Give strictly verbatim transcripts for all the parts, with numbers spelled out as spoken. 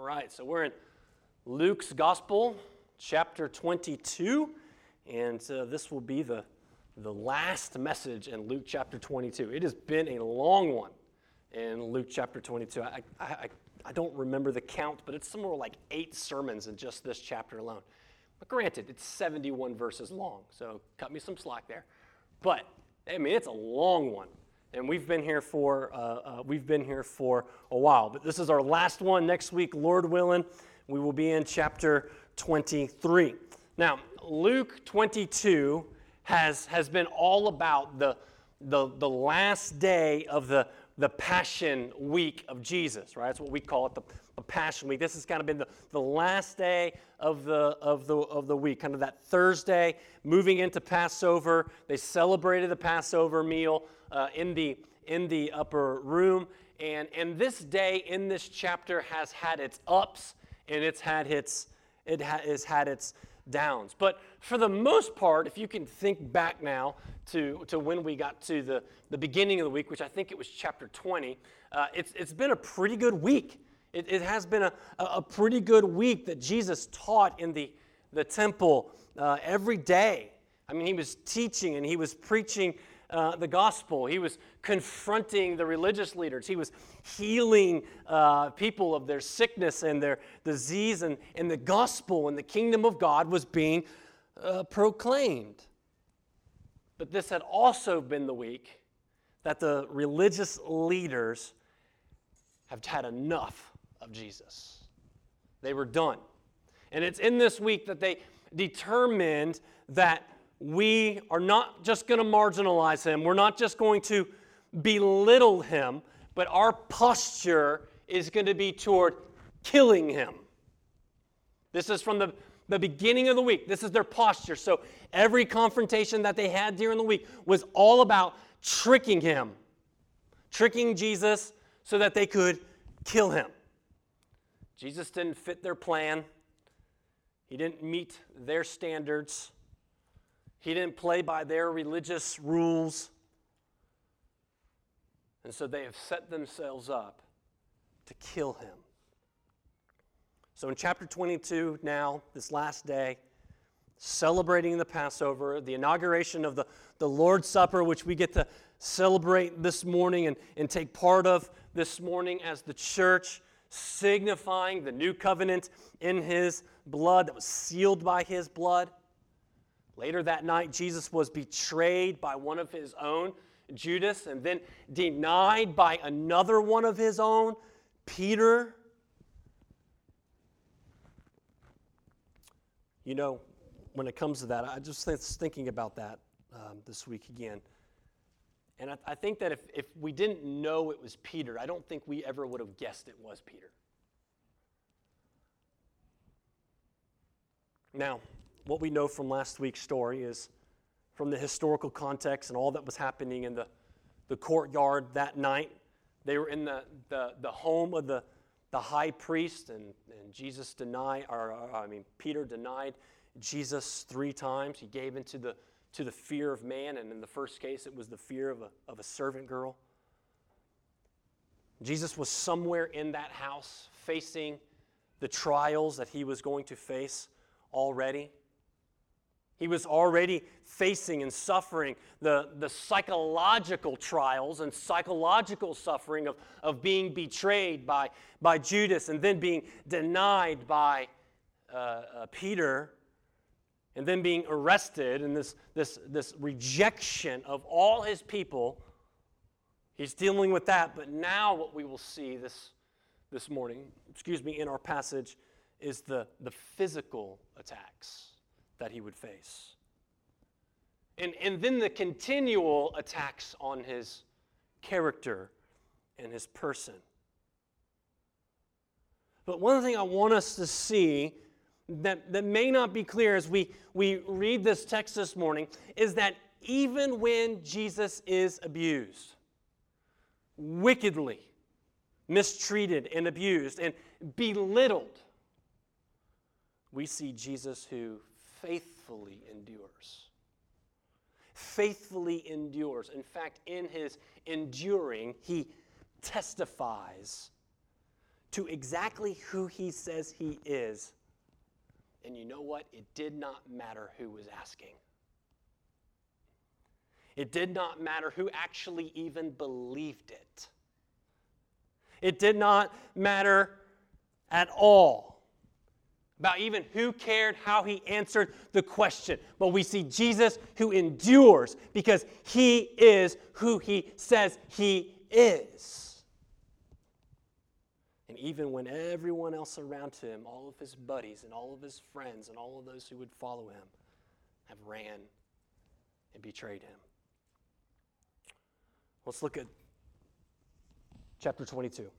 All right, so we're in Luke's Gospel, chapter twenty-two, and uh, this will be the, the last message in Luke chapter twenty-two. It has been a long one in Luke chapter twenty-two. I, I, I don't remember the count, but it's somewhere like eight sermons in just this chapter alone. But granted, it's seventy-one verses long, so cut me some slack there. But I mean, it's a long one. And we've been here for uh, uh, we've been here for a while, but this is our last one. Next week, Lord willing, we will be in chapter twenty-three. Now, Luke twenty-two has has been all about the the the last day of the the Passion Week of Jesus, right? That's what we call it, the, the Passion Week. This has kind of been the, the last day of the of the of the week, kind of that Thursday, moving into Passover. They celebrated the Passover meal Uh, in the in the upper room, and and this day in this chapter has had its ups and it's had its it has had its downs. But for the most part, if you can think back now to to when we got to the the beginning of the week, which I think it was chapter twenty, uh, it's it's been a pretty good week. It, it has been a a pretty good week that Jesus taught in the the temple uh, every day. I mean, he was teaching and he was preaching Uh, the gospel. He was confronting the religious leaders. He was healing uh, people of their sickness and their disease, and, and the gospel and the kingdom of God was being uh, proclaimed. But this had also been the week that the religious leaders have had enough of Jesus. They were done. And it's in this week that they determined that we are not just going to marginalize him. We're not just going to belittle him, but our posture is going to be toward killing him. This is from the, the beginning of the week. This is their posture. So every confrontation that they had during the week was all about tricking him, tricking Jesus so that they could kill him. Jesus didn't fit their plan. He didn't meet their standards. He didn't play by their religious rules. And so they have set themselves up to kill him. So in chapter twenty-two now, this last day, celebrating the Passover, the inauguration of the, the Lord's Supper, which we get to celebrate this morning and, and take part of this morning as the church, signifying the new covenant in his blood that was sealed by his blood. Later that night, Jesus was betrayed by one of his own, Judas, and then denied by another one of his own, Peter. You know, when it comes to that, I just think, thinking about that um, this week again. And I, I think that if, if we didn't know it was Peter, I don't think we ever would have guessed it was Peter. Now, what we know from last week's story is from the historical context and all that was happening in the, the courtyard that night. They were in the, the, the home of the, the high priest, and, and Jesus denied, or, or I mean, Peter denied Jesus three times. He gave into the to the fear of man, and in the first case, it was the fear of a of a servant girl. Jesus was somewhere in that house facing the trials that he was going to face already. He was already facing and suffering the, the psychological trials and psychological suffering of, of being betrayed by, by Judas, and then being denied by uh, uh, Peter, and then being arrested, and this, this, this rejection of all his people. He's dealing with that, but now what we will see this, this morning, excuse me, in our passage is the, the physical attacks that he would face. And, and then the continual attacks on his character and his person. But one thing I want us to see that, that may not be clear as we, we read this text this morning is that even when Jesus is abused, wickedly mistreated and abused and belittled, we see Jesus who faithfully endures. Faithfully endures. In fact, in his enduring, he testifies to exactly who he says he is. And you know what? It did not matter who was asking. It did not matter who actually even believed it. It did not matter at all about even who cared how he answered the question. But we see Jesus who endures because he is who he says he is. And even when everyone else around him, all of his buddies and all of his friends and all of those who would follow him have ran and betrayed him. Let's look at chapter twenty-two,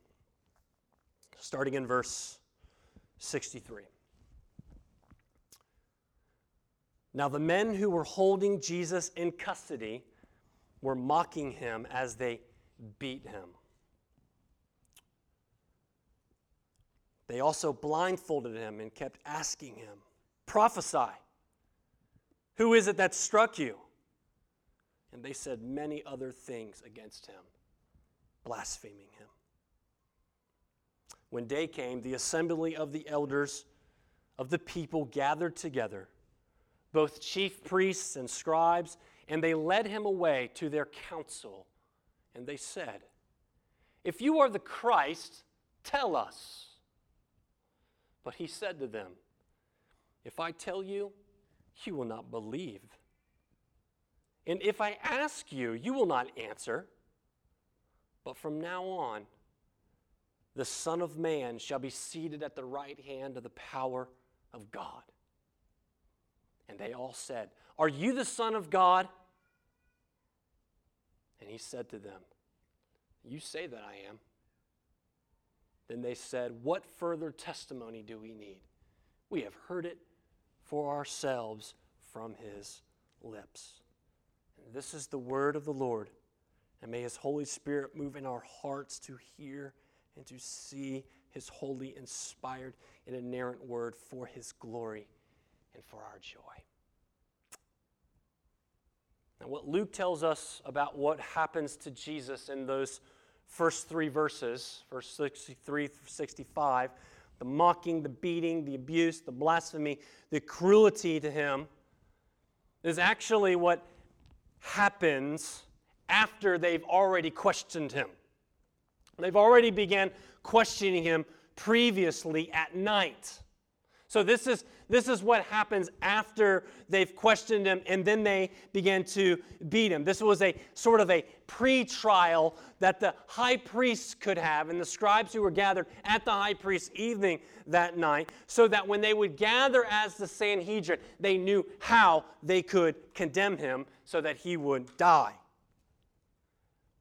starting in verse sixty-three. Now the men who were holding Jesus in custody were mocking him as they beat him. They also blindfolded him and kept asking him, "Prophesy, who is it that struck you?" And they said many other things against him, blaspheming him. When day came, the assembly of the elders of the people gathered together, both chief priests and scribes, and they led him away to their council. And they said, "If you are the Christ, tell us." But he said to them, "If I tell you, you will not believe. And if I ask you, you will not answer. But from now on, the Son of Man shall be seated at the right hand of the power of God." And they all said, "Are you the Son of God?" And he said to them, "You say that I am." Then they said, "What further testimony do we need? We have heard it for ourselves from his lips." This is the word of the Lord, and may his Holy Spirit move in our hearts to hear and to see his holy, inspired, and inerrant word for his glory and for our joy. Now, what Luke tells us about what happens to Jesus in those first three verses, verse sixty-three through sixty-five, the mocking, the beating, the abuse, the blasphemy, the cruelty to him, is actually what happens after they've already questioned him. They've already began questioning him previously at night. So this is this is what happens after they've questioned him, and then they began to beat him. This was a sort of a pre-trial that the high priest could have, and the scribes who were gathered at the high priest's evening that night, so that when they would gather as the Sanhedrin, they knew how they could condemn him so that he would die.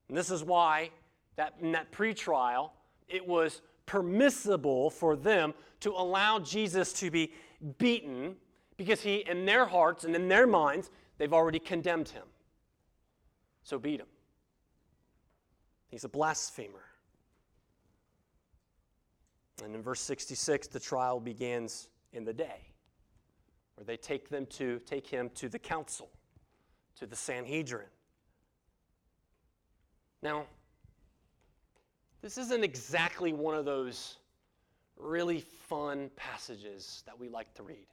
And this is why that in that pre-trial, it was permissible for them to allow Jesus to be beaten because he, in their hearts and in their minds, they've already condemned him. So beat him. He's a blasphemer. And in verse sixty-six, the trial begins in the day, where they take them to take him to the council, to the Sanhedrin. Now, this isn't exactly one of those really fun passages that we like to read.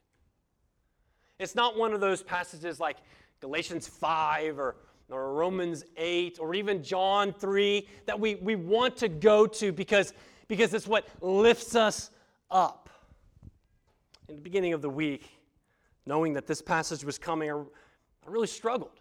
It's not one of those passages like Galatians five or, or Romans eight or even John three that we, we want to go to because, because it's what lifts us up. In the beginning of the week, knowing that this passage was coming, I really struggled.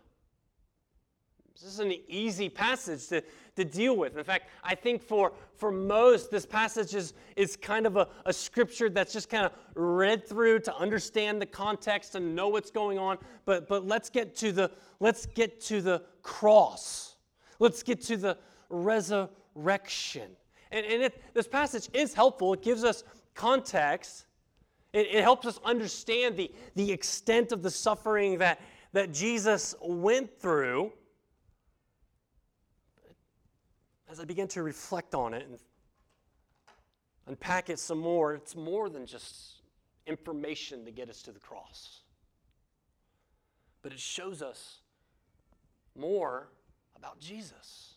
This isn't an easy passage to, to deal with. In fact, I think for, for most, this passage is, is kind of a, a scripture that's just kind of read through to understand the context and know what's going on. But but let's get to the let's get to the cross. Let's get to the resurrection. And, and it, this passage is helpful. It gives us context. It, it helps us understand the, the extent of the suffering that, that Jesus went through. As I began to reflect on it and unpack it some more, it's more than just information to get us to the cross. But it shows us more about Jesus.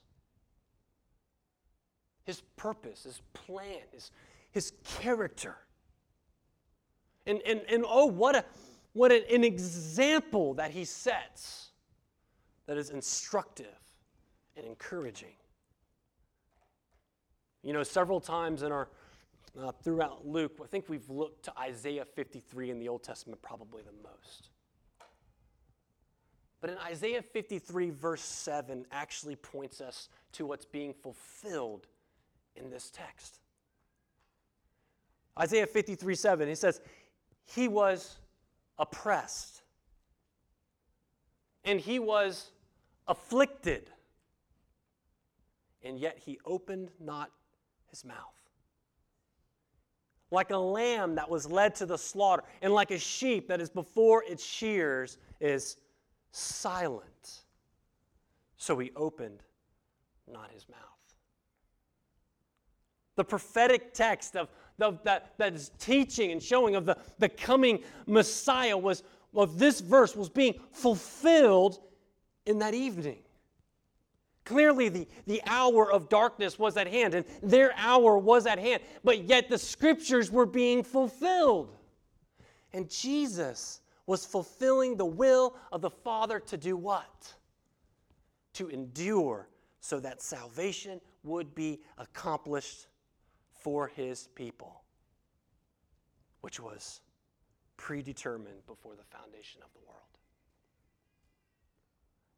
His purpose, his plan, his, his character. And, and, and oh, what, a, what an example that he sets that is instructive and encouraging. You know, several times in our, uh, throughout Luke, I think we've looked to Isaiah fifty-three in the Old Testament probably the most. But in Isaiah fifty-three, verse seven, actually points us to what's being fulfilled in this text. Isaiah fifty-three, seven, he says, he was oppressed and he was afflicted, and yet he opened not his mouth. Like a lamb that was led to the slaughter, and like a sheep that is before its shears is silent, so he opened not his mouth. The prophetic text of, of that, that is teaching and showing of the, the coming Messiah was of this verse was being fulfilled in that evening. Clearly, the, the hour of darkness was at hand, and their hour was at hand, but yet the scriptures were being fulfilled. And Jesus was fulfilling the will of the Father to do what? To endure so that salvation would be accomplished for his people, which was predetermined before the foundation of the world.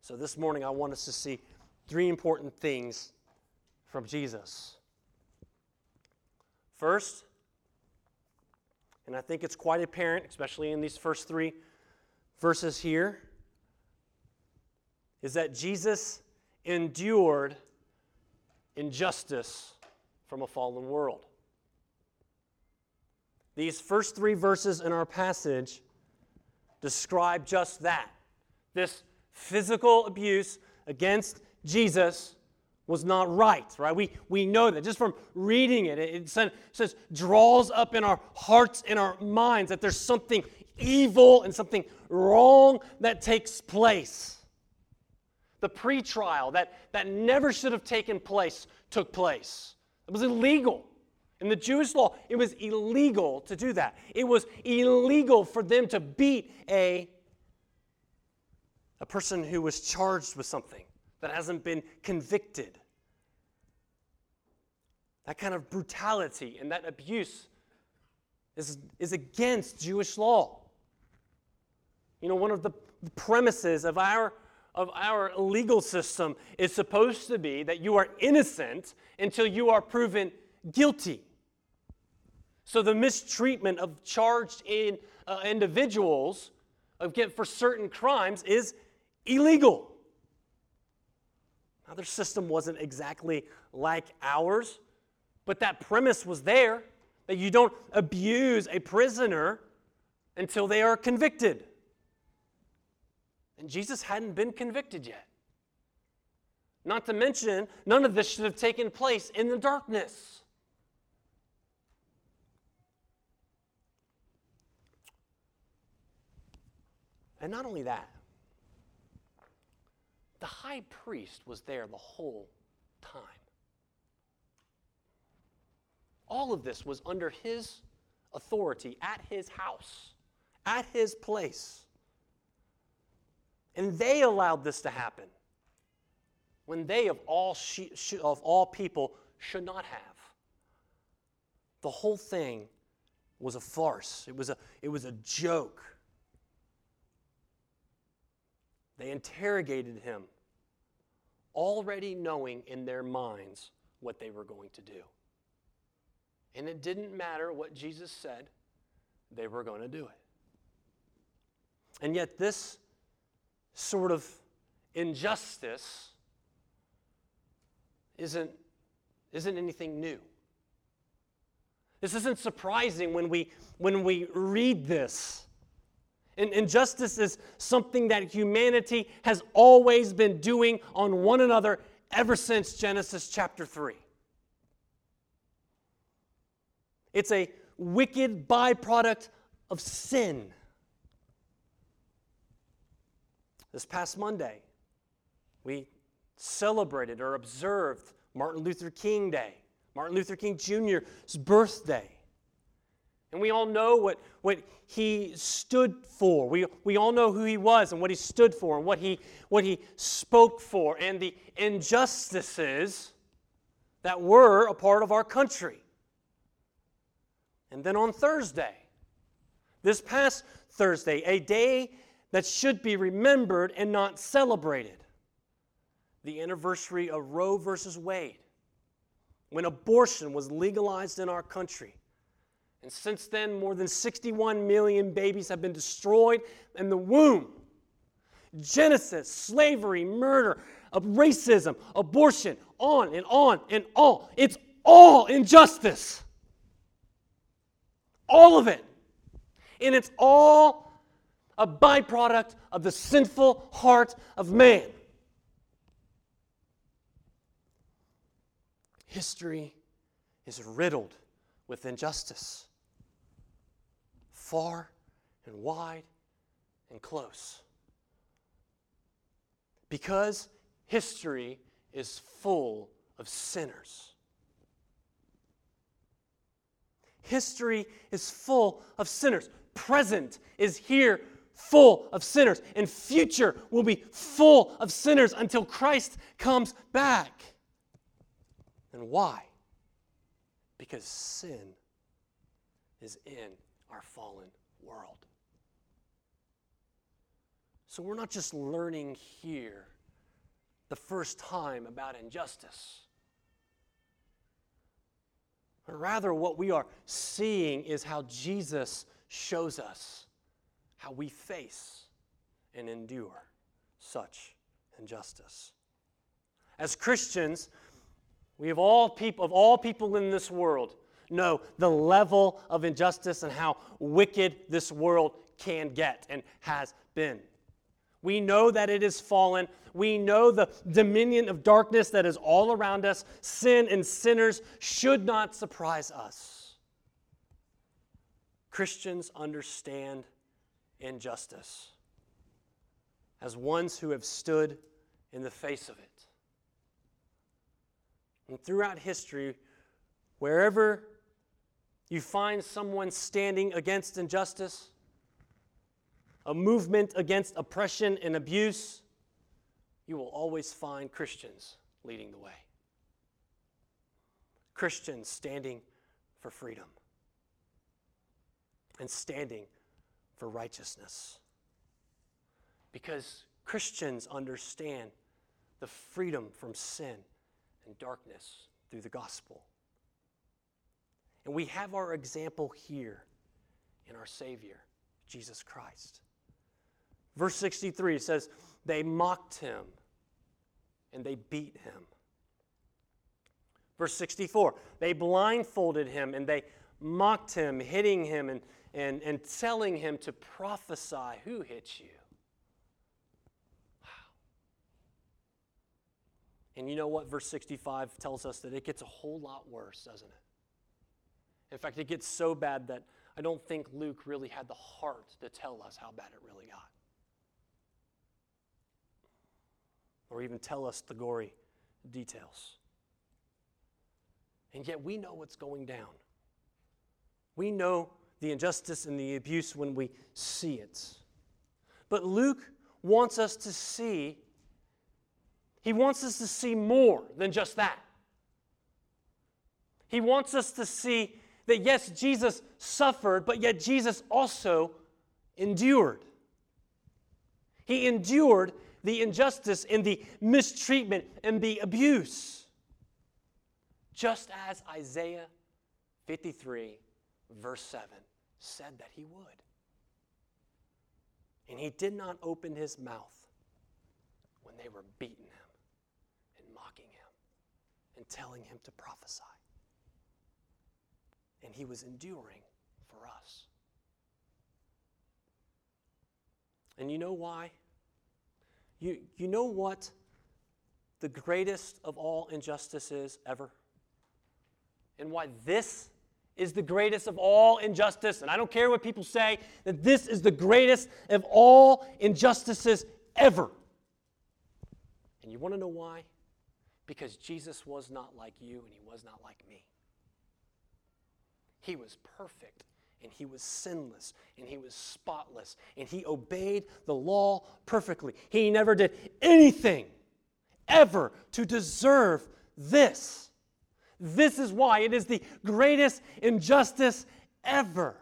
So this morning, I want us to see three important things from Jesus. First, and I think it's quite apparent, especially in these first three verses here, is that Jesus endured injustice from a fallen world. These first three verses in our passage describe just that. This physical abuse against Jesus was not right, right? We, we know that just from reading it. It, it says, says draws up in our hearts and our minds that there's something evil and something wrong that takes place. The pretrial that, that never should have taken place took place. It was illegal. In the Jewish law, it was illegal to do that. It was illegal for them to beat a, a person who was charged with something that hasn't been convicted. That kind of brutality and that abuse is, is against Jewish law. You know, one of the premises of our of our legal system is supposed to be that you are innocent until you are proven guilty. So the mistreatment of charged in uh, individuals again, for certain crimes is illegal. Now, their system wasn't exactly like ours, but that premise was there, that you don't abuse a prisoner until they are convicted. And Jesus hadn't been convicted yet. Not to mention, none of this should have taken place in the darkness. And not only that, the high priest was there the whole time. All of this was under his authority, at his house, at his place. And they allowed this to happen when they, of all she, she, of all people, should not have. The whole thing was a farce. It was a, it was a joke. They interrogated him, already knowing in their minds what they were going to do. And it didn't matter what Jesus said, they were going to do it. And yet this sort of injustice isn't, isn't anything new. This isn't surprising when we, when we read this. And injustice is something that humanity has always been doing on one another ever since Genesis chapter three. It's a wicked byproduct of sin. This past Monday, we celebrated or observed Martin Luther King Day, Martin Luther King Junior's birthday. And we all know what, what he stood for. We, we all know who he was and what he stood for and what he, what he spoke for and the injustices that were a part of our country. And then on Thursday, this past Thursday, a day that should be remembered and not celebrated, the anniversary of Roe versus Wade, when abortion was legalized in our country. And since then, more than sixty-one million babies have been destroyed in the womb. Genesis, slavery, murder, racism, abortion, on and on and on. It's all injustice. All of it. And it's all a byproduct of the sinful heart of man. History is riddled with injustice, far and wide and close. Because history is full of sinners. History is full of sinners. Present is here full of sinners. And future will be full of sinners until Christ comes back. And why? Because sin is in our fallen world. So we're not just learning here the first time about injustice. But rather what we are seeing is how Jesus shows us how we face and endure such injustice. As Christians, we of all people, of all people in this world, know the level of injustice and how wicked this world can get and has been. We know that it is fallen. We know the dominion of darkness that is all around us. Sin and sinners should not surprise us. Christians understand injustice as ones who have stood in the face of it. And throughout history, wherever you find someone standing against injustice, a movement against oppression and abuse, you will always find Christians leading the way. Christians standing for freedom and standing for righteousness. Because Christians understand the freedom from sin and darkness through the gospel. And we have our example here in our Savior, Jesus Christ. Verse sixty-three says, they mocked him and they beat him. Verse sixty-four, they blindfolded him and they mocked him, hitting him and, and, and telling him to prophesy. Who hits you? And you know what? Verse sixty-five tells us that it gets a whole lot worse, doesn't it? In fact, it gets so bad that I don't think Luke really had the heart to tell us how bad it really got. Or even tell us the gory details. And yet we know what's going down. We know the injustice and the abuse when we see it. But Luke wants us to see He wants us to see more than just that. He wants us to see that, yes, Jesus suffered, but yet Jesus also endured. He endured the injustice and the mistreatment and the abuse, just as Isaiah fifty-three, verse seven, said that he would. And he did not open his mouth when they were beaten. And telling him to prophesy. And he was enduring for us. And you know why? You, you know what the greatest of all injustices ever? And why this is the greatest of all injustice, and I don't care what people say, that this is the greatest of all injustices ever. And you want to know why? because Jesus was not like you and he was not like me. He was perfect and he was sinless and he was spotless and he obeyed the law perfectly. He never did anything ever to deserve this. This is why it is the greatest injustice ever.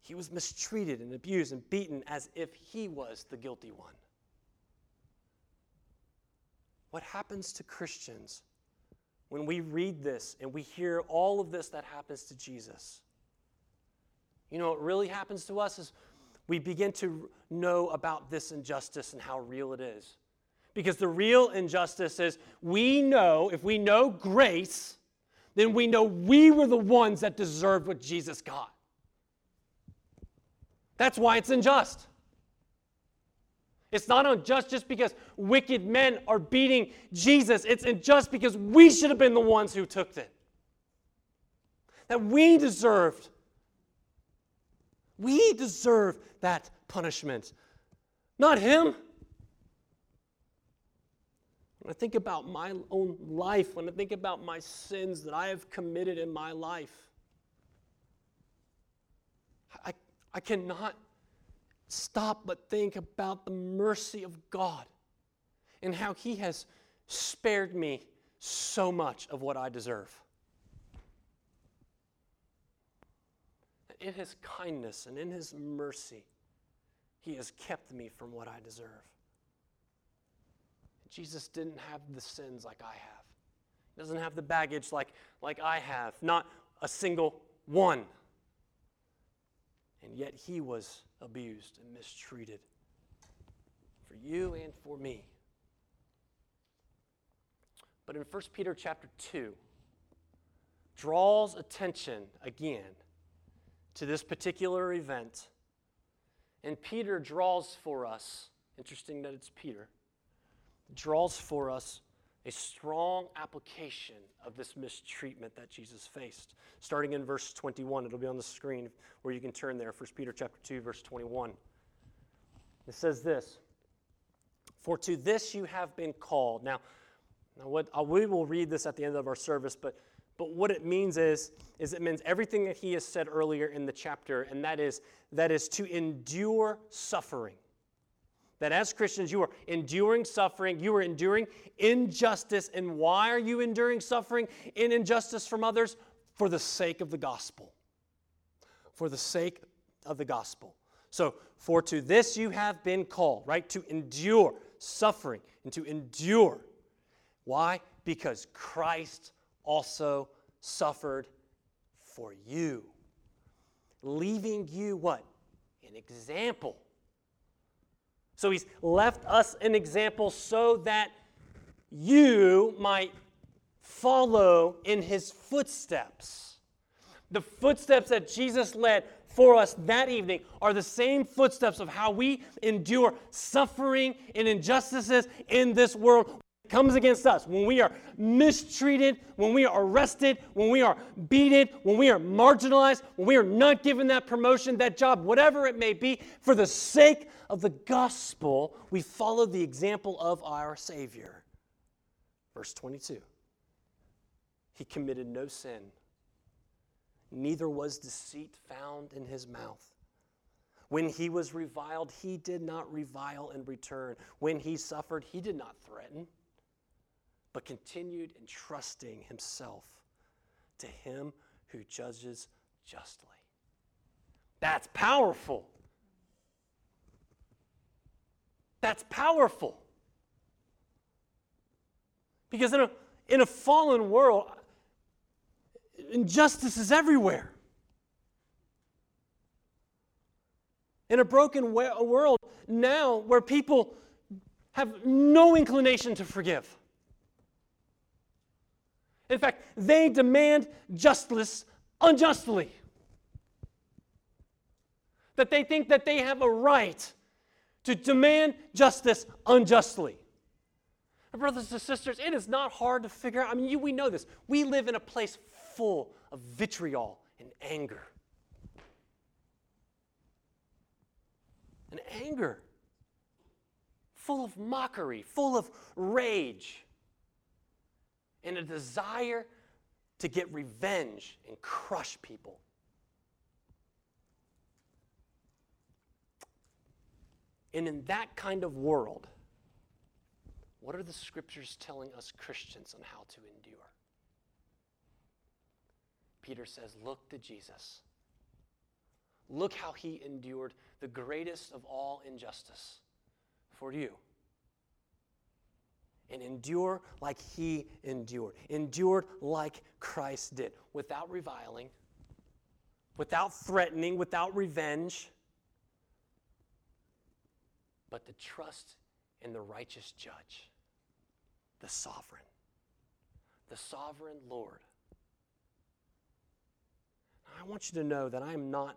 He was mistreated and abused and beaten as if he was the guilty one. What happens to Christians when we read this and we hear all of this that happens to Jesus? You know what really happens to us is we begin to know about this injustice and how real it is. Because the real injustice is we know, if we know grace, then we know we were the ones that deserved what Jesus got. That's why it's unjust. It's not unjust just because wicked men are beating Jesus. It's unjust because we should have been the ones who took it. That we deserved. We deserve that punishment. Not him. When I think about my own life, when I think about my sins that I have committed in my life, I, I cannot stop but think about the mercy of God and how he has spared me so much of what I deserve. In his kindness and in his mercy, he has kept me from what I deserve. Jesus didn't have the sins like I have. He doesn't have the baggage like, like I have. Not a single one. And yet he was abused and mistreated for you and for me. But in First Peter chapter two, draws attention again to this particular event. And Peter draws for us, interesting that it's Peter, draws for us a strong application of this mistreatment that Jesus faced. Starting in verse twenty-one, it'll be on the screen where you can turn there, First Peter chapter two, verse twenty-one. It says this, "For to this you have been called." Now, now what uh, we will read this at the end of our service, but, but what it means is, is it means everything that he has said earlier in the chapter, and that is, that is to endure suffering. That as Christians, you are enduring suffering, you are enduring injustice. And why are you enduring suffering and injustice from others? For the sake of the gospel. For the sake of the gospel. So, for to this you have been called, right? To endure suffering and to endure. Why? Because Christ also suffered for you. Leaving you what? An example. So he's left us an example so that you might follow in his footsteps. The footsteps that Jesus led for us that evening are the same footsteps of how we endure suffering and injustices in this world. When it comes against us, when we are mistreated, when we are arrested, when we are beaten, when we are marginalized, when we are not given that promotion, that job, whatever it may be, for the sake of of the gospel, we follow the example of our Savior. Verse twenty-two. He committed no sin, neither was deceit found in his mouth. When he was reviled, he did not revile in return. When he suffered, he did not threaten, but continued entrusting himself to him who judges justly. That's powerful. That's powerful. Because in a, in a fallen world, injustice is everywhere. In a broken world now where people have no inclination to forgive. In fact, they demand justice unjustly. That they think that they have a right to demand justice unjustly. And brothers and sisters, it is not hard to figure out. I mean, you, we know this. We live in a place full of vitriol and anger. And anger. full of mockery, full of rage, and a desire to get revenge and crush people. And in that kind of world, what are the scriptures telling us Christians on how to endure? Peter says, look to Jesus. Look how he endured the greatest of all injustice for you. And endure like he endured. Endured like Christ did, without reviling, without threatening, without revenge, but to trust in the righteous judge, the sovereign, the sovereign Lord. I want you to know that I am not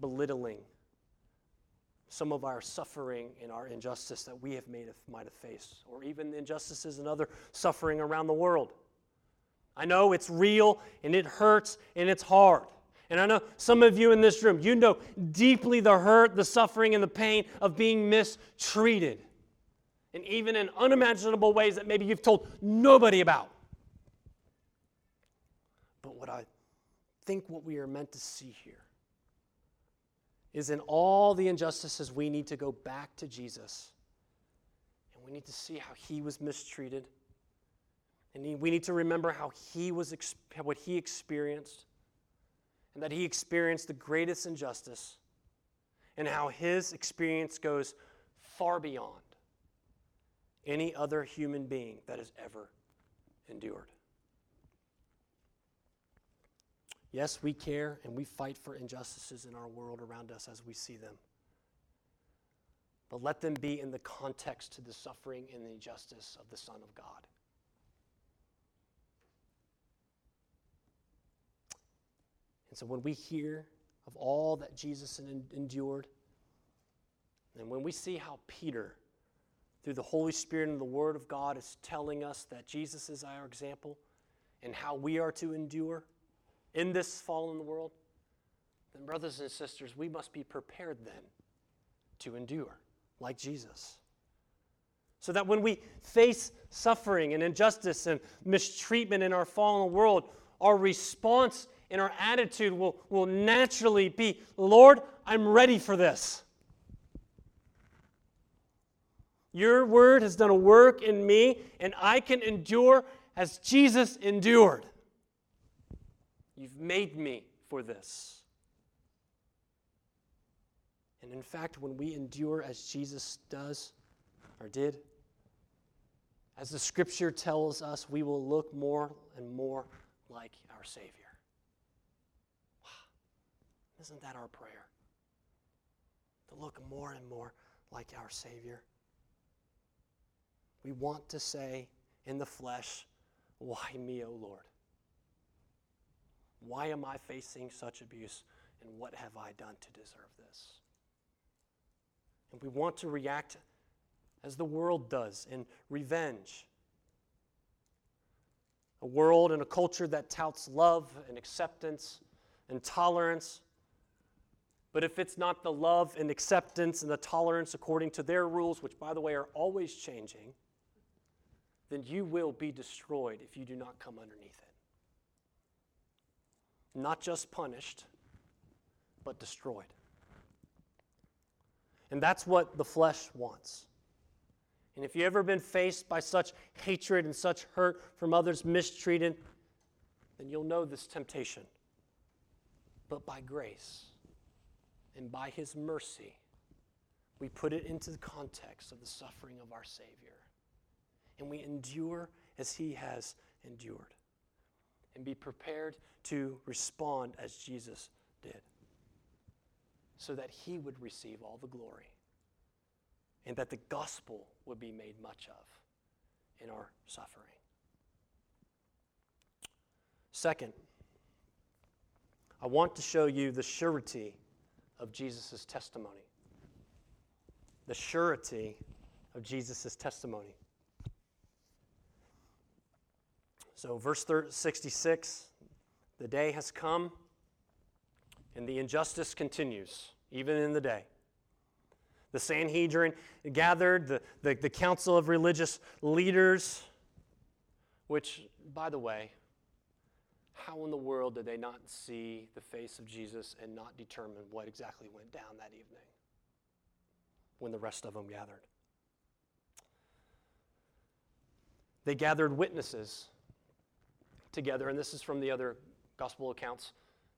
belittling some of our suffering and our injustice that we have made might have faced, or even injustices and other suffering around the world. I know it's real, and it hurts, and it's hard. And I know some of you in this room, you know deeply the hurt, the suffering, and the pain of being mistreated, and even in unimaginable ways that maybe you've told nobody about. But what I think what we are meant to see here is in all the injustices, we need to go back to Jesus, and we need to see how he was mistreated, and we need to remember how he was what he experienced, and that he experienced the greatest injustice, and how his experience goes far beyond any other human being that has ever endured. Yes, we care and we fight for injustices in our world around us as we see them. But let them be in the context to the suffering and the injustice of the Son of God. And so when we hear of all that Jesus endured, and when we see how Peter, through the Holy Spirit and the Word of God, is telling us that Jesus is our example and how we are to endure in this fallen world, then brothers and sisters, we must be prepared then to endure like Jesus. So that when we face suffering and injustice and mistreatment in our fallen world, our response and our attitude will, will naturally be, Lord, I'm ready for this. Your word has done a work in me, and I can endure as Jesus endured. You've made me for this. And in fact, when we endure as Jesus does or did, as the Scripture tells us, we will look more and more like our Savior. Wow. Isn't that our prayer? To look more and more like our Savior. We want to say in the flesh, why me, O Lord? Why am I facing such abuse, and what have I done to deserve this? And we want to react as the world does in revenge. A world and a culture that touts love and acceptance and tolerance. But if it's not the love and acceptance and the tolerance according to their rules, which, by the way, are always changing, then you will be destroyed if you do not come underneath it. Not just punished, but destroyed. And that's what the flesh wants. And if you've ever been faced by such hatred and such hurt from others mistreated, then you'll know this temptation. But by grace and by his mercy, we put it into the context of the suffering of our Savior. And we endure as he has endured. And be prepared to respond as Jesus did, so that he would receive all the glory and that the gospel would be made much of in our suffering. Second, I want to show you the surety of Jesus' testimony. The surety of Jesus' testimony. So verse sixty-six, the day has come, and the injustice continues, even in the day. The Sanhedrin gathered, the, the, the council of religious leaders, which, by the way, how in the world did they not see the face of Jesus and not determine what exactly went down that evening when the rest of them gathered? They gathered witnesses together, and this is from the other gospel accounts.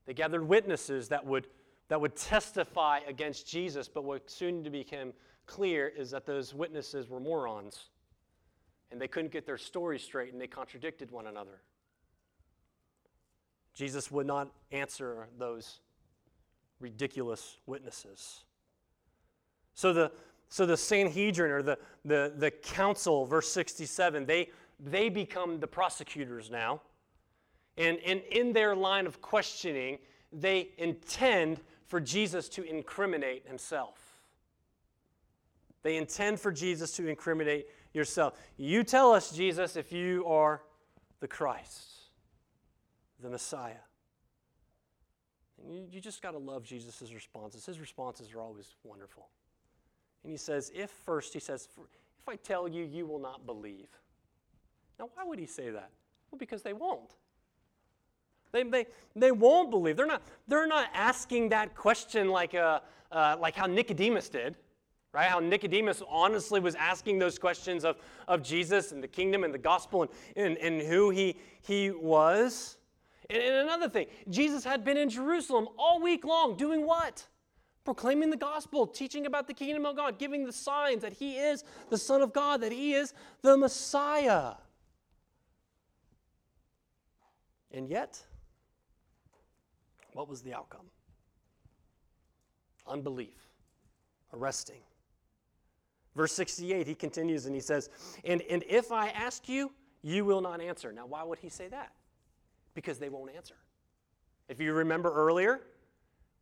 They gathered witnesses that would that would testify against Jesus, but what soon became clear is that those witnesses were morons, and they couldn't get their story straight, and they contradicted one another. Jesus would not answer those ridiculous witnesses. So the so the Sanhedrin, or the the, the council, verse sixty-seven, they they become the prosecutors now. And, and in their line of questioning, they intend for Jesus to incriminate himself. They intend for Jesus to incriminate yourself. You tell us, Jesus, if you are the Christ, the Messiah. And you, you just got to love Jesus' responses. His responses are always wonderful. And he says, if first, he says, if I tell you, you will not believe. Now, why would he say that? Well, because they won't. They, they, they won't believe. They're not, they're not asking that question like, uh, uh, like how Nicodemus did, right? How Nicodemus honestly was asking those questions of, of Jesus and the kingdom and the gospel and, and, and who he, he was. And, and another thing, Jesus had been in Jerusalem all week long doing what? Proclaiming the gospel, teaching about the kingdom of God, giving the signs that he is the Son of God, that he is the Messiah. And yet, what was the outcome? Unbelief, arresting. Verse sixty-eight, he continues and he says, and, and if I ask you, you will not answer. Now, why would he say that? Because they won't answer. If you remember earlier,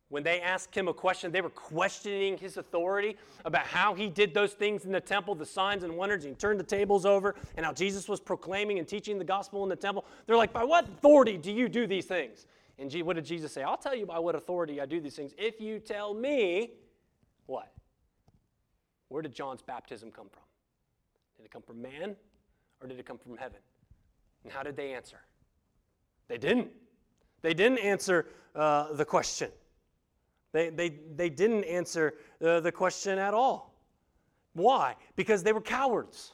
when they asked him a question, they were questioning his authority about how he did those things in the temple, the signs and wonders, and he turned the tables over, and how Jesus was proclaiming and teaching the gospel in the temple. They're like, by what authority do you do these things? And what did Jesus say? I'll tell you by what authority I do these things. If you tell me, what? Where did John's baptism come from? Did it come from man, or did it come from heaven? And how did they answer? They didn't. They didn't answer uh, the question. They, they, they didn't answer uh, the question at all. Why? Because they were cowards.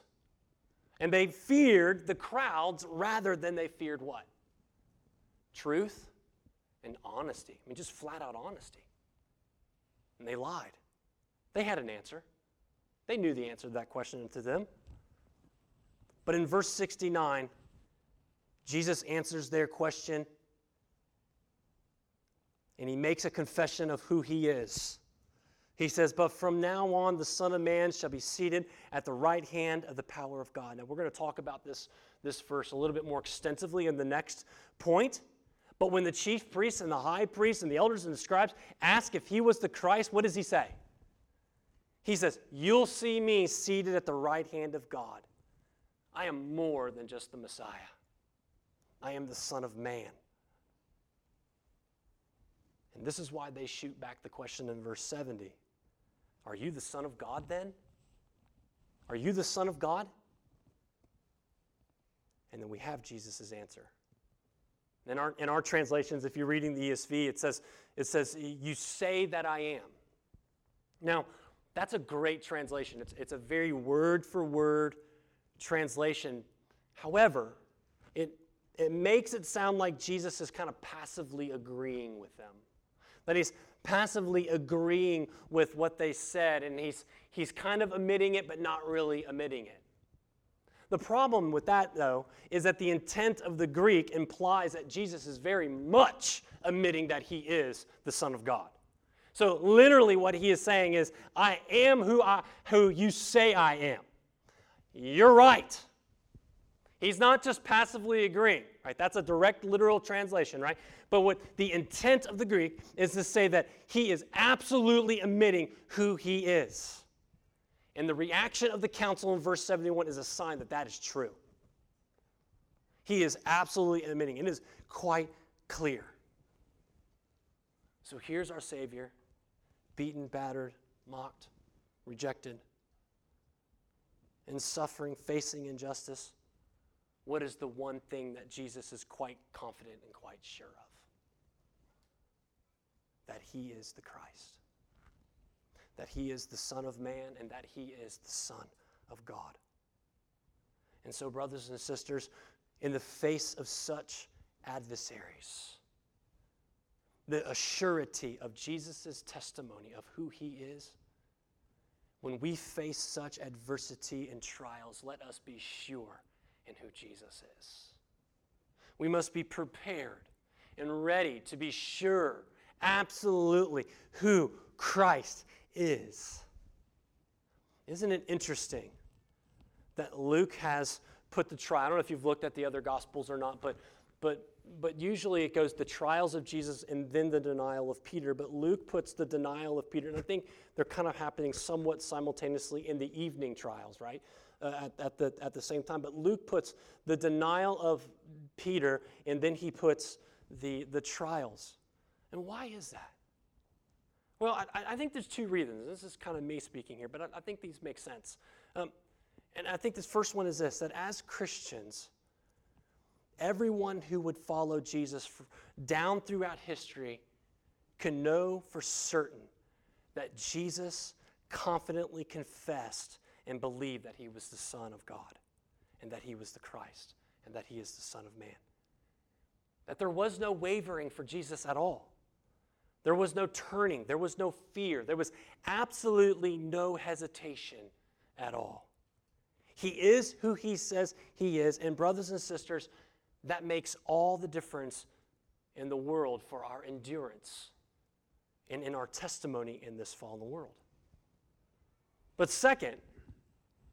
And they feared the crowds rather than they feared what? Truth. And honesty. I mean, just flat-out honesty. And they lied. They had an answer. They knew the answer to that question to them. But in verse sixty-nine, Jesus answers their question, and he makes a confession of who he is. He says, but from now on, the Son of Man shall be seated at the right hand of the power of God. Now, we're going to talk about this, this verse a little bit more extensively in the next point. But when the chief priests and the high priests and the elders and the scribes ask if he was the Christ, what does he say? He says, you'll see me seated at the right hand of God. I am more than just the Messiah. I am the Son of Man. And this is why they shoot back the question in verse seventy. Are you the Son of God then? Are you the Son of God? And then we have Jesus' answer. In our, in our translations, if you're reading the E S V, it says, it says, you say that I am. Now, that's a great translation. It's, it's a very word-for-word translation. However, it, it makes it sound like Jesus is kind of passively agreeing with them. That he's passively agreeing with what they said, and he's, he's kind of omitting it but not really omitting it. The problem with that, though, is that the intent of the Greek implies that Jesus is very much admitting that he is the Son of God. So literally what he is saying is, I am who I who you say I am. You're right. He's not just passively agreeing, right? That's a direct literal translation, right? But what the intent of the Greek is to say that he is absolutely admitting who he is. And the reaction of the council in verse seventy-one is a sign that that is true. He is absolutely admitting. It is quite clear. So here's our Savior, beaten, battered, mocked, rejected, in suffering, facing injustice, what is the one thing that Jesus is quite confident and quite sure of? That he is the Christ, that he is the Son of Man, and that he is the Son of God. And so, brothers and sisters, in the face of such adversaries, the assurity of Jesus' testimony of who he is, when we face such adversity and trials, let us be sure in who Jesus is. We must be prepared and ready to be sure, absolutely, who Christ is. Isn't it interesting that Luke has put the trial? I don't know if you've looked at the other Gospels or not, but but but usually it goes the trials of Jesus and then the denial of Peter. But Luke puts the denial of Peter, and I think they're kind of happening somewhat simultaneously in the evening trials, right? Uh, at, at the at the same time. But Luke puts the denial of Peter, and then he puts the the trials. And why is that? Well, I, I think there's two reasons. This is kind of me speaking here, but I, I think these make sense. Um, and I think this first one is this, that as Christians, everyone who would follow Jesus for, down throughout history can know for certain that Jesus confidently confessed and believed that he was the Son of God, and that he was the Christ, and that he is the Son of Man. That there was no wavering for Jesus at all. There was no turning. There was no fear. There was absolutely no hesitation at all. He is who he says he is. And brothers and sisters, that makes all the difference in the world for our endurance and in our testimony in this fallen world. But second,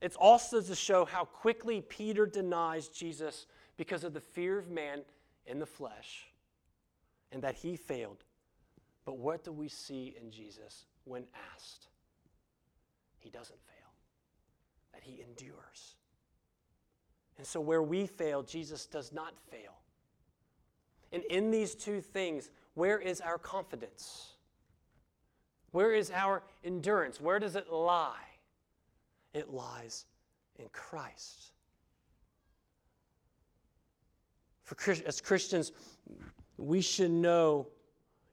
it's also to show how quickly Peter denies Jesus because of the fear of man in the flesh and that he failed. But what do we see in Jesus when asked? He doesn't fail, that he endures. And so where we fail, Jesus does not fail. And in these two things, where is our confidence? Where is our endurance? Where does it lie? It lies in Christ. For as Christians, we should know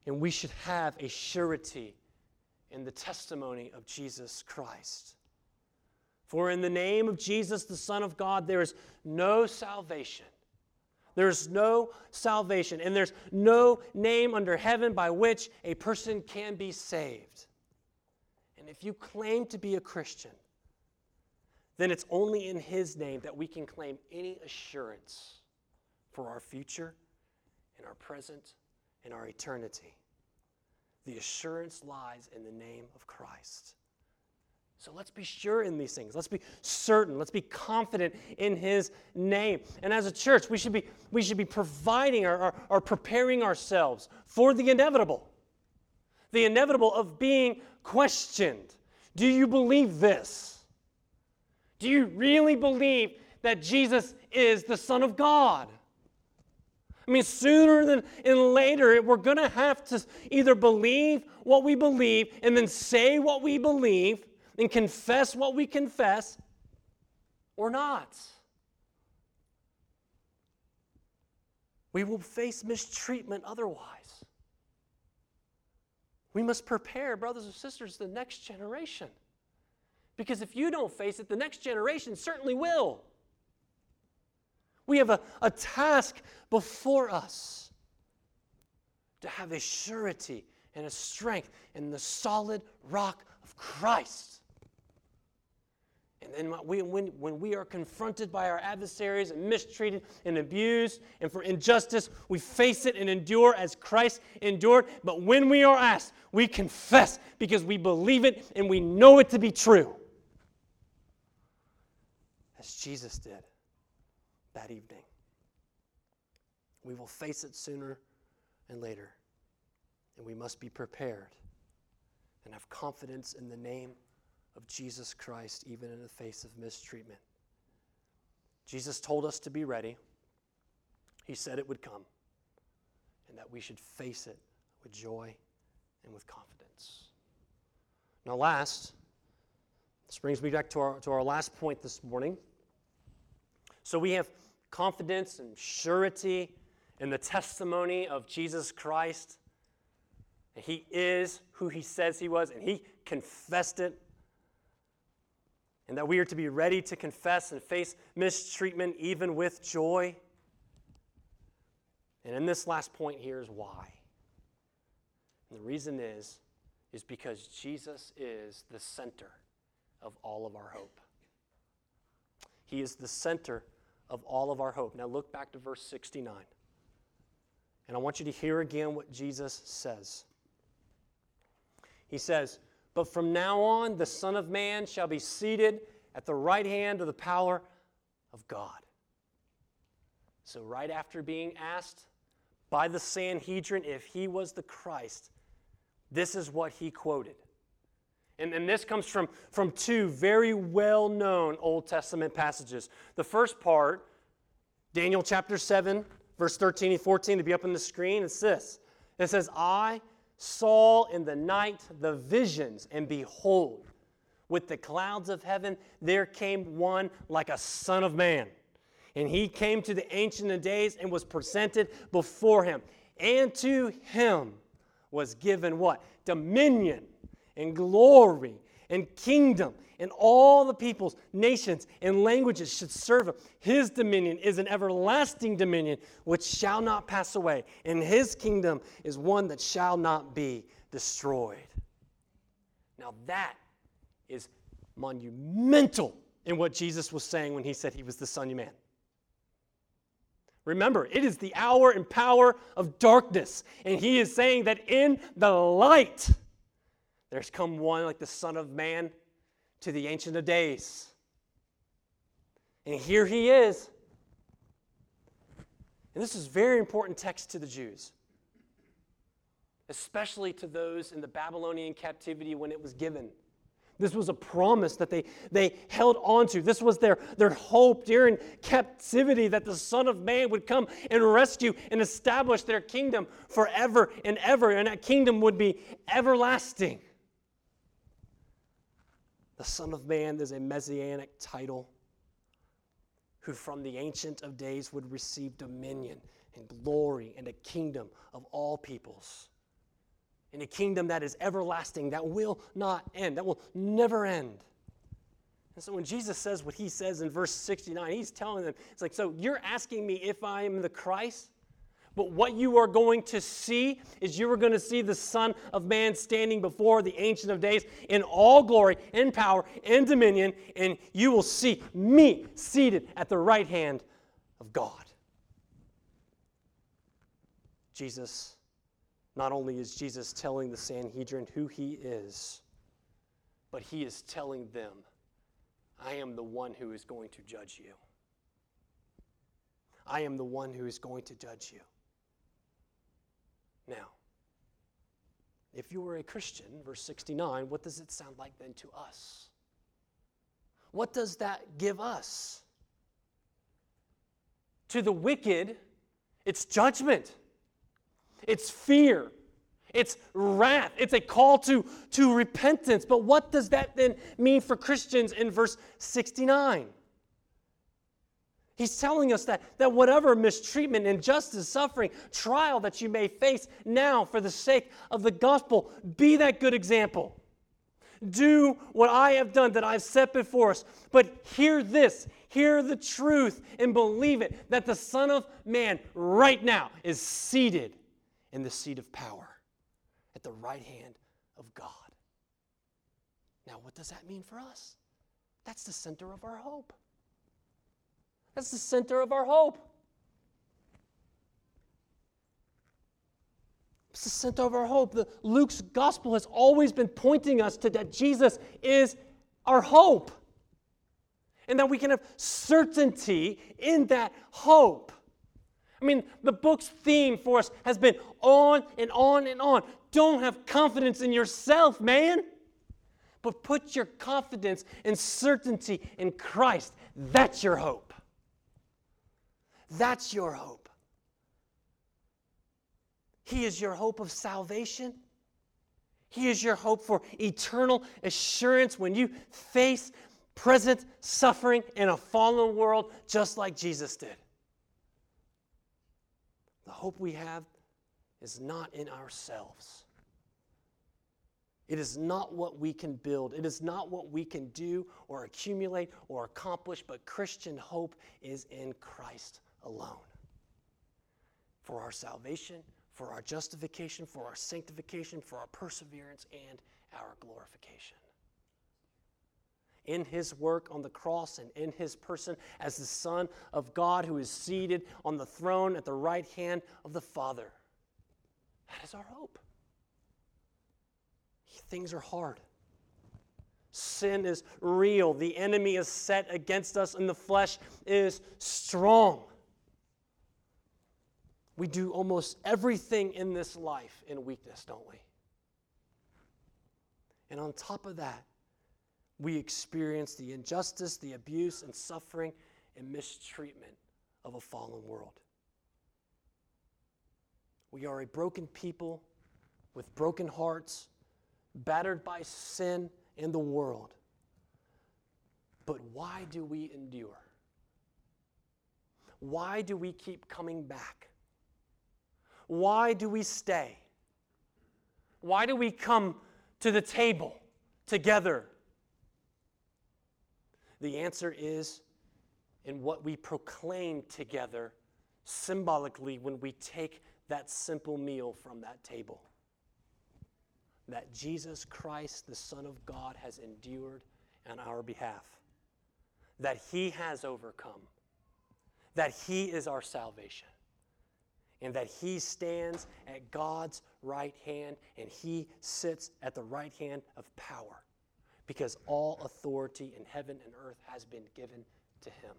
and we should have a surety in the testimony of Jesus Christ. For in the name of Jesus, the Son of God, there is no salvation. There is no salvation, and there's no name under heaven by which a person can be saved. And if you claim to be a Christian, then it's only in his name that we can claim any assurance for our future, in our present, in our eternity. The assurance lies in the name of Christ. So let's be sure in these things. Let's be certain. Let's be confident in his name. And as a church, we should be, we should be providing or, or, or preparing ourselves for the inevitable. The inevitable of being questioned. Do you believe this? Do you really believe that Jesus is the Son of God? I mean, sooner than and later, we're going to have to either believe what we believe and then say what we believe and confess what we confess or not. We will face mistreatment otherwise. We must prepare, brothers and sisters, the next generation. Because if you don't face it, the next generation certainly will. We have a, a task before us to have a surety and a strength in the solid rock of Christ. And then we, when, when we are confronted by our adversaries and mistreated and abused and for injustice, we face it and endure as Christ endured. But when we are asked, we confess because we believe it and we know it to be true, as Jesus did that evening. We will face it sooner and later, and we must be prepared and have confidence in the name of Jesus Christ, even in the face of mistreatment. Jesus told us to be ready. He said it would come, and that we should face it with joy and with confidence. Now, last, This brings me back to our, to our last point this morning. So we have confidence and surety in the testimony of Jesus Christ. He is who he says he was, and he confessed it. And that we are to be ready to confess and face mistreatment even with joy. And in this last point here is why. And the reason is, is because Jesus is the center of all of our hope. He is the center of all of our hope. Now look back to verse sixty-nine. And I want you to hear again what Jesus says. He says, "But from now on, the Son of Man shall be seated at the right hand of the power of God." So right after being asked by the Sanhedrin if he was the Christ, this is what he quoted. And, and this comes from, from two very well-known Old Testament passages. The first part, Daniel chapter seven, verse thirteen and fourteen, to be up on the screen, it's this. It says, "I saw in the night the visions, and behold, with the clouds of heaven there came one like a son of man. And he came to the Ancient of Days and was presented before him. And to him was given" what? "Dominion and glory and kingdom, and all the peoples, nations, and languages should serve him. His dominion is an everlasting dominion which shall not pass away, and his kingdom is one that shall not be destroyed." Now that is monumental in what Jesus was saying when he said he was the Son of Man. Remember, it is the hour and power of darkness, and he is saying that in the light there's come one like the Son of Man to the Ancient of Days. And here he is. And this is very important text to the Jews, especially to those in the Babylonian captivity when it was given. This was a promise that they, they held on to. This was their, their hope during captivity, that the Son of Man would come and rescue and establish their kingdom forever and ever. And that kingdom would be everlasting. The Son of Man is a messianic title who from the Ancient of Days would receive dominion and glory and a kingdom of all peoples. In a kingdom that is everlasting, that will not end, that will never end. And so when Jesus says what he says in verse sixty-nine, he's telling them, it's like, so you're asking me if I am the Christ, but what you are going to see is you are going to see the Son of Man standing before the Ancient of Days in all glory and power and dominion, and you will see me seated at the right hand of God. Jesus Not only is Jesus telling the Sanhedrin who he is, but he is telling them, I am the one who is going to judge you. I am the one who is going to judge you. Now, if you were a Christian, verse sixty-nine, what does it sound like then to us? What does that give us? To the wicked, it's judgment. It's fear. It's wrath. It's a call to, to repentance. But what does that then mean for Christians in verse sixty-nine? He's telling us that, that whatever mistreatment, injustice, suffering, trial that you may face now for the sake of the gospel, be that good example. Do what I have done that I've set before us. But hear this, hear the truth, and believe it, that the Son of Man right now is seated in the seat of power at the right hand of God. Now, what does that mean for us? That's the center of our hope. That's the center of our hope. It's the center of our hope. The, Luke's gospel has always been pointing us to that Jesus is our hope, and that we can have certainty in that hope. I mean, the book's theme for us has been on and on and on. Don't have confidence in yourself, man, but put your confidence and certainty in Christ. That's your hope. That's your hope. He is your hope of salvation. He is your hope for eternal assurance when you face present suffering in a fallen world just like Jesus did. The hope we have is not in ourselves. It is not what we can build. It is not what we can do or accumulate or accomplish, but Christian hope is in Christ alone. For our salvation, for our justification, for our sanctification, for our perseverance, and our glorification. In his work on the cross and in his person as the Son of God who is seated on the throne at the right hand of the Father. That is our hope. Things are hard. Sin is real. The enemy is set against us, and the flesh is strong. We do almost everything in this life in weakness, don't we? And on top of that, we experience the injustice, the abuse, and suffering and mistreatment of a fallen world. We are a broken people with broken hearts, battered by sin and the world. But why do we endure? Why do we keep coming back? Why do we stay? Why do we come to the table together? The answer is in what we proclaim together symbolically when we take that simple meal from that table. That Jesus Christ, the Son of God, has endured on our behalf. That he has overcome. That he is our salvation. And that he stands at God's right hand, and he sits at the right hand of power. Because all authority in heaven and earth has been given to him.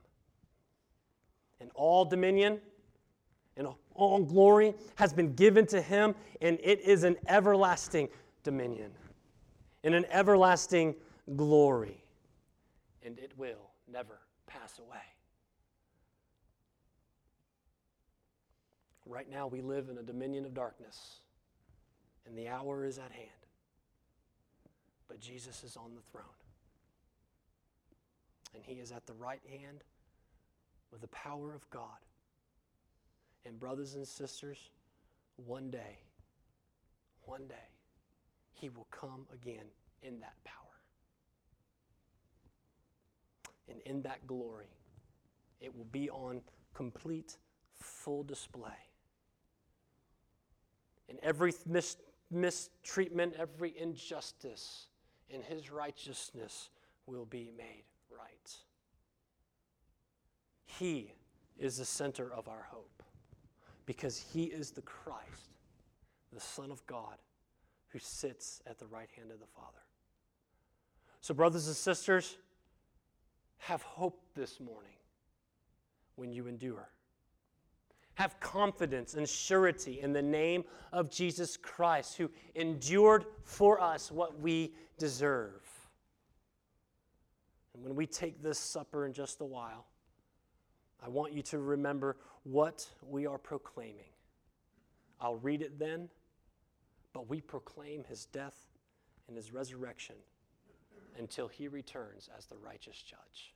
And all dominion and all glory has been given to him, and it is an everlasting dominion and an everlasting glory, and it will never pass away. Right now we live in a dominion of darkness, and the hour is at hand, but Jesus is on the throne, and he is at the right hand with the power of God. And brothers and sisters, one day, one day, he will come again in that power. And in that glory, it will be on complete, full display. And every mis- mistreatment, every injustice in his righteousness will be made right. He is the center of our hope, because he is the Christ, the Son of God, who sits at the right hand of the Father. So, brothers and sisters, have hope this morning when you endure. Have confidence and surety in the name of Jesus Christ, who endured for us what we deserve. And when we take this supper in just a while, I want you to remember what we are proclaiming. I'll read it then, but we proclaim his death and his resurrection until he returns as the righteous judge.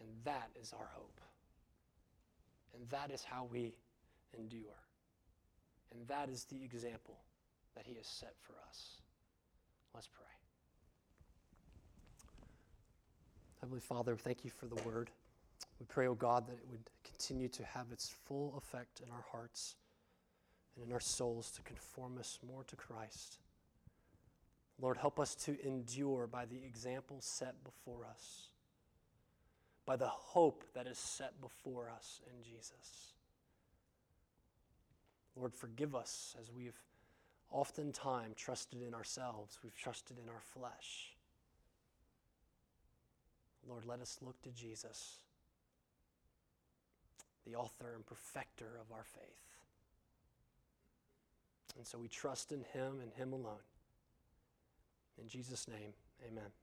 And that is our hope. And that is how we endure. And that is the example that he has set for us. Let's pray. Heavenly Father, thank you for the word. We pray, O God, that it would continue to have its full effect in our hearts and in our souls to conform us more to Christ. Lord, help us to endure by the example set before us, by the hope that is set before us in Jesus. Lord, forgive us as we've oftentimes trusted in ourselves, we've trusted in our flesh. Lord, let us look to Jesus, the author and perfecter of our faith. And so we trust in him and him alone. In Jesus' name, amen.